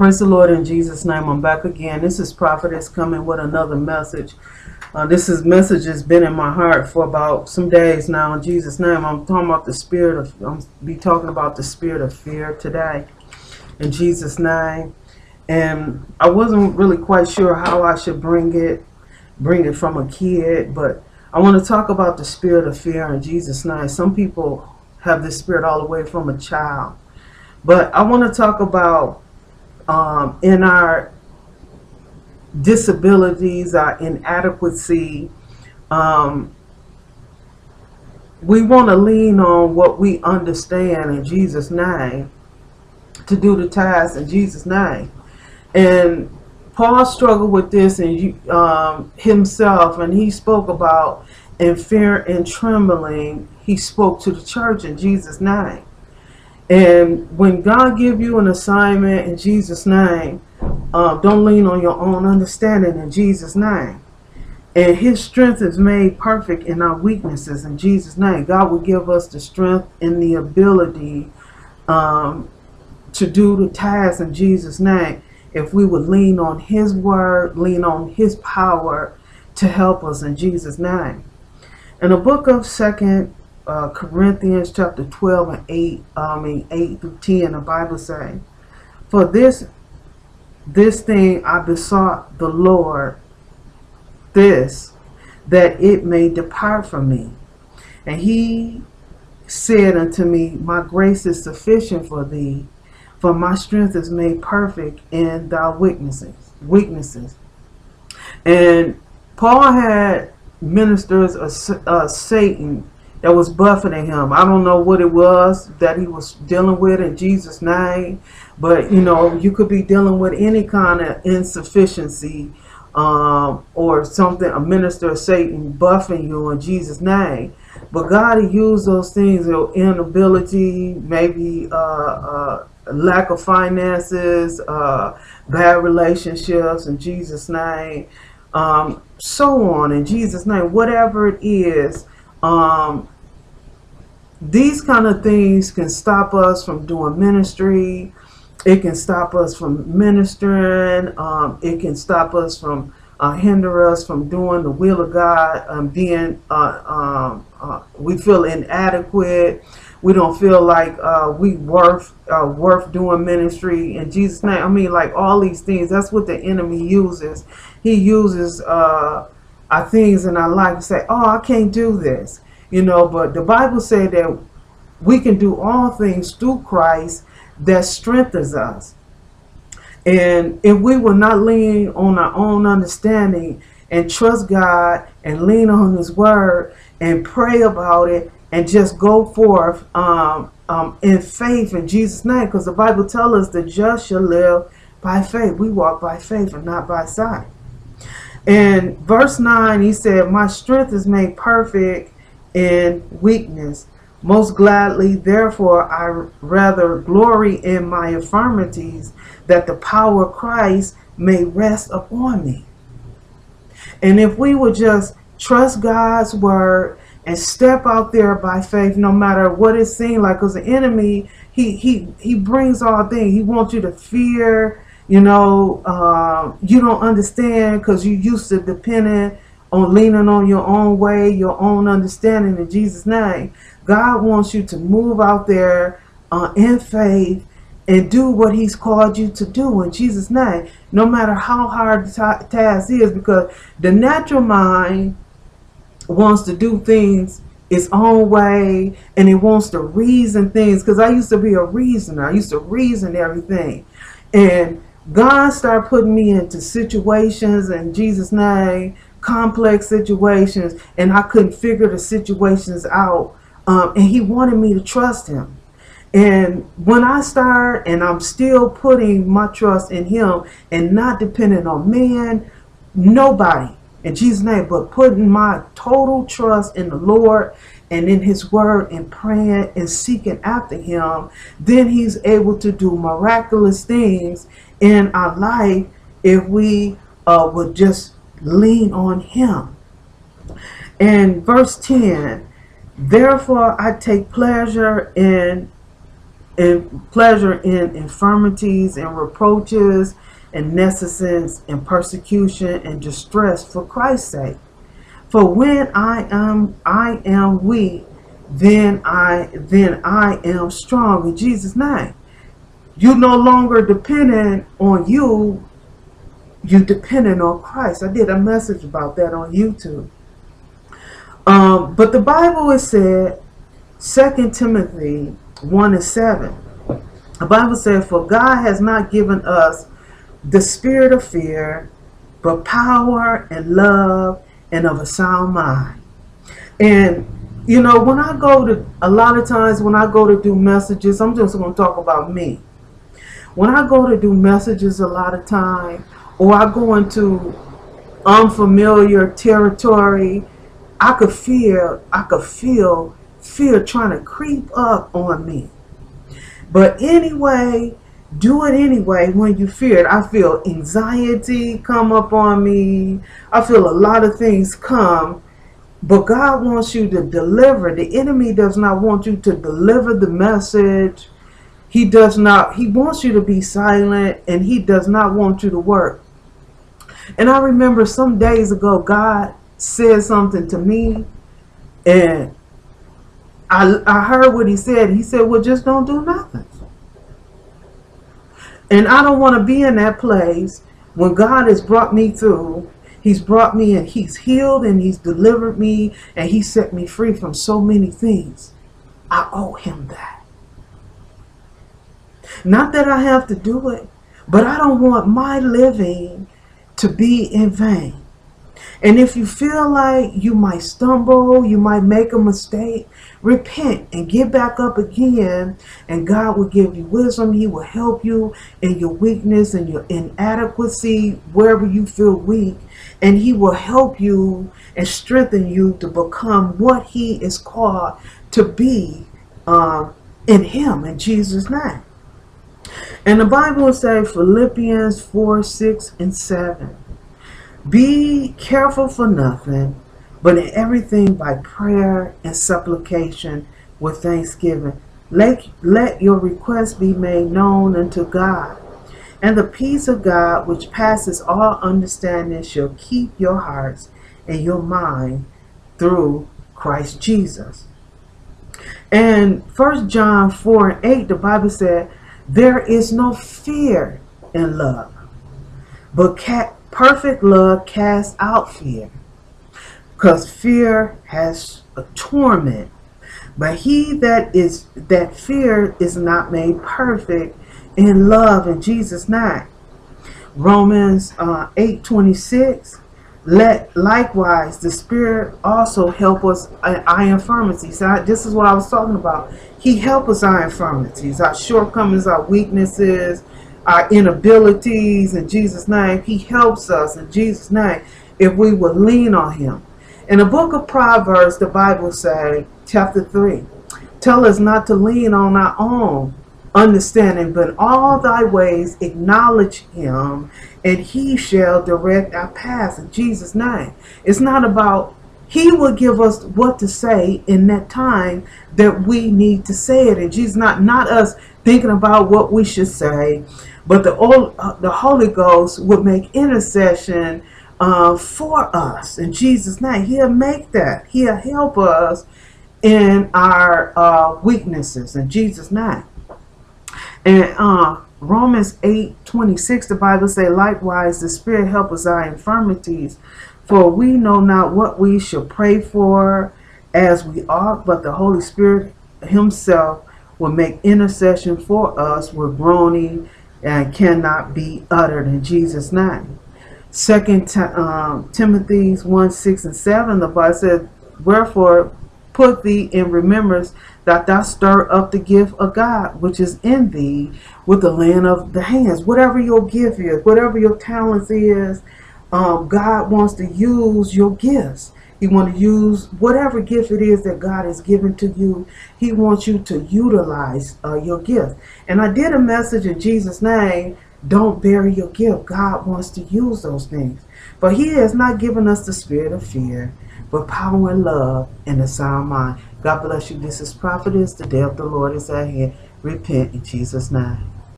Praise the Lord, in Jesus' name. I'm back again. This is Prophetess coming with another message. This message has been in my heart for about some days now. In Jesus' name, I'm talking about the spirit of fear today. In Jesus' name, and I wasn't really quite sure how I should bring it from a kid, but I want to talk about the spirit of fear in Jesus' name. Some people have this spirit all the way from a child, but I want to talk about in our disabilities, our inadequacy, we want to lean on what we understand in Jesus' name to do the task in Jesus' name. And Paul struggled with this and himself, and he spoke about in fear and trembling. He spoke to the church in Jesus' name. And when God give you an assignment in Jesus' name, don't lean on your own understanding in Jesus' name. And his strength is made perfect in our weaknesses in Jesus' name. God will give us the strength and the ability to do the task in Jesus' name if we would lean on his word, lean on his power to help us in Jesus' name. In the book of 2 Corinthians chapter 12 and 8 through 10, the Bible says, "For this thing I besought the Lord, this, that it may depart from me. And he said unto me, My grace is sufficient for thee, for my strength is made perfect in thy weaknesses." And Paul had ministers of Satan that was buffeting him. I don't know what it was that he was dealing with in Jesus' name, but you know, you could be dealing with any kind of insufficiency or something, a minister of Satan buffing you in Jesus' name. But God used those things, your inability, maybe lack of finances, bad relationships in Jesus' name, so on in Jesus' name, whatever it is. These kind of things can stop us from doing ministry. It can stop us from ministering. It can stop us from hinder us from doing the will of God. We feel inadequate. We don't feel like we worth doing ministry in Jesus' name. I mean, like all these things. That's what the enemy uses. He uses our things in our life and say, oh, I can't do this, you know. But the Bible said that we can do all things through Christ that strengthens us. And if we will not lean on our own understanding and trust God and lean on his word and pray about it and just go forth in faith in Jesus' name, because the Bible tells us the just shall live by faith. We walk by faith and not by sight. And verse 9, he said, "My strength is made perfect in weakness. Most gladly, therefore, I rather glory in my infirmities, that the power of Christ may rest upon me." And if we would just trust God's word and step out there by faith, no matter what it seems like, because the enemy, he brings all things. He wants you to fear. You know, you don't understand because you used to depending on leaning on your own way, your own understanding in Jesus' name. God wants you to move out there in faith and do what he's called you to do in Jesus' name, no matter how hard the task is, because the natural mind wants to do things its own way, and it wants to reason things, because I used to be a reasoner. I used to reason everything. And God started putting me into situations in Jesus' name, complex situations, and I couldn't figure the situations out. And he wanted me to trust him. And when I start, and I'm still putting my trust in him and not depending on man, nobody, in Jesus' name, but putting my total trust in the Lord and in his word and praying and seeking after him, then he's able to do miraculous things in our life if we would just lean on him. And verse 10, "Therefore I take pleasure in and pleasure in infirmities and reproaches and necessance and persecution and distress for Christ's sake. For when I am weak, then I am strong, in Jesus' name. You're no longer dependent on you, you're dependent on Christ. I did a message about that on YouTube. But the Bible is said, 2 Timothy 1:7, the Bible says, for God has not given us the spirit of fear, but power and love and of a sound mind. And you know, when I go to, a lot of times when I go to do messages, I'm just going to talk about me. When I go to do messages a lot of time, or I go into unfamiliar territory, I could feel fear trying to creep up on me. But anyway, do it anyway when you fear it. I feel anxiety come up on me. I feel a lot of things come. But God wants you to deliver. The enemy does not want you to deliver the message. He does not. He wants you to be silent, and he does not want you to work. And I remember some days ago, God said something to me, and I heard what he said. He said, well, just don't do nothing. And I don't want to be in that place when God has brought me through. He's brought me and he's healed and he's delivered me and he set me free from so many things. I owe him that. Not that I have to do it, but I don't want my living to be in vain. And if you feel like you might stumble, you might make a mistake, repent and get back up again, and God will give you wisdom. He will help you in your weakness and your inadequacy, wherever you feel weak, and he will help you and strengthen you to become what he is called to be in him, in Jesus' name. And the Bible says Philippians 4:6-7, be careful for nothing, but in everything by prayer and supplication with thanksgiving. Let your requests be made known unto God. And the peace of God, which passes all understanding, shall keep your hearts and your mind through Christ Jesus. And 1 John 4:8, the Bible said, there is no fear in love, but perfect love casts out fear, because fear has a torment. But he that fear is not made perfect in love, in Jesus' name. Romans 8:26, let likewise the Spirit also help us our infirmities. So this is what I was talking about. He helps us our infirmities, our shortcomings, our weaknesses, our inabilities, in Jesus' name. He helps us, in Jesus' name, if we will lean on him. In the book of Proverbs, the Bible says, chapter 3, tell us not to lean on our own understanding, but all thy ways acknowledge him, and he shall direct our paths, in Jesus' name. It's not about, he will give us what to say in that time that we need to say it. And Jesus, not us thinking about what we should say, but the Holy Ghost would make intercession for us, in Jesus' name. He'll make that. He'll help us in our weaknesses, in Jesus' name. And Romans 8:26, the Bible says, likewise, the Spirit helps us our infirmities, for we know not what we shall pray for as we ought, but the Holy Spirit himself will make intercession for us with groaning and cannot be uttered, in Jesus' name. 2 Timothy 1:6-7, the Bible says, wherefore put thee in remembrance that thou stir up the gift of God which is in thee with the laying of the hands. Whatever your gift is, whatever your talents is, God wants to use your gifts. He wants to use whatever gift it is that God has given to you. He wants you to utilize your gift. And I did a message, in Jesus' name, don't bury your gift. God wants to use those things. But he has not given us the spirit of fear, but power and love and a sound mind. God bless you. This is Prophetess. The day of the Lord is at hand. Repent in Jesus' name.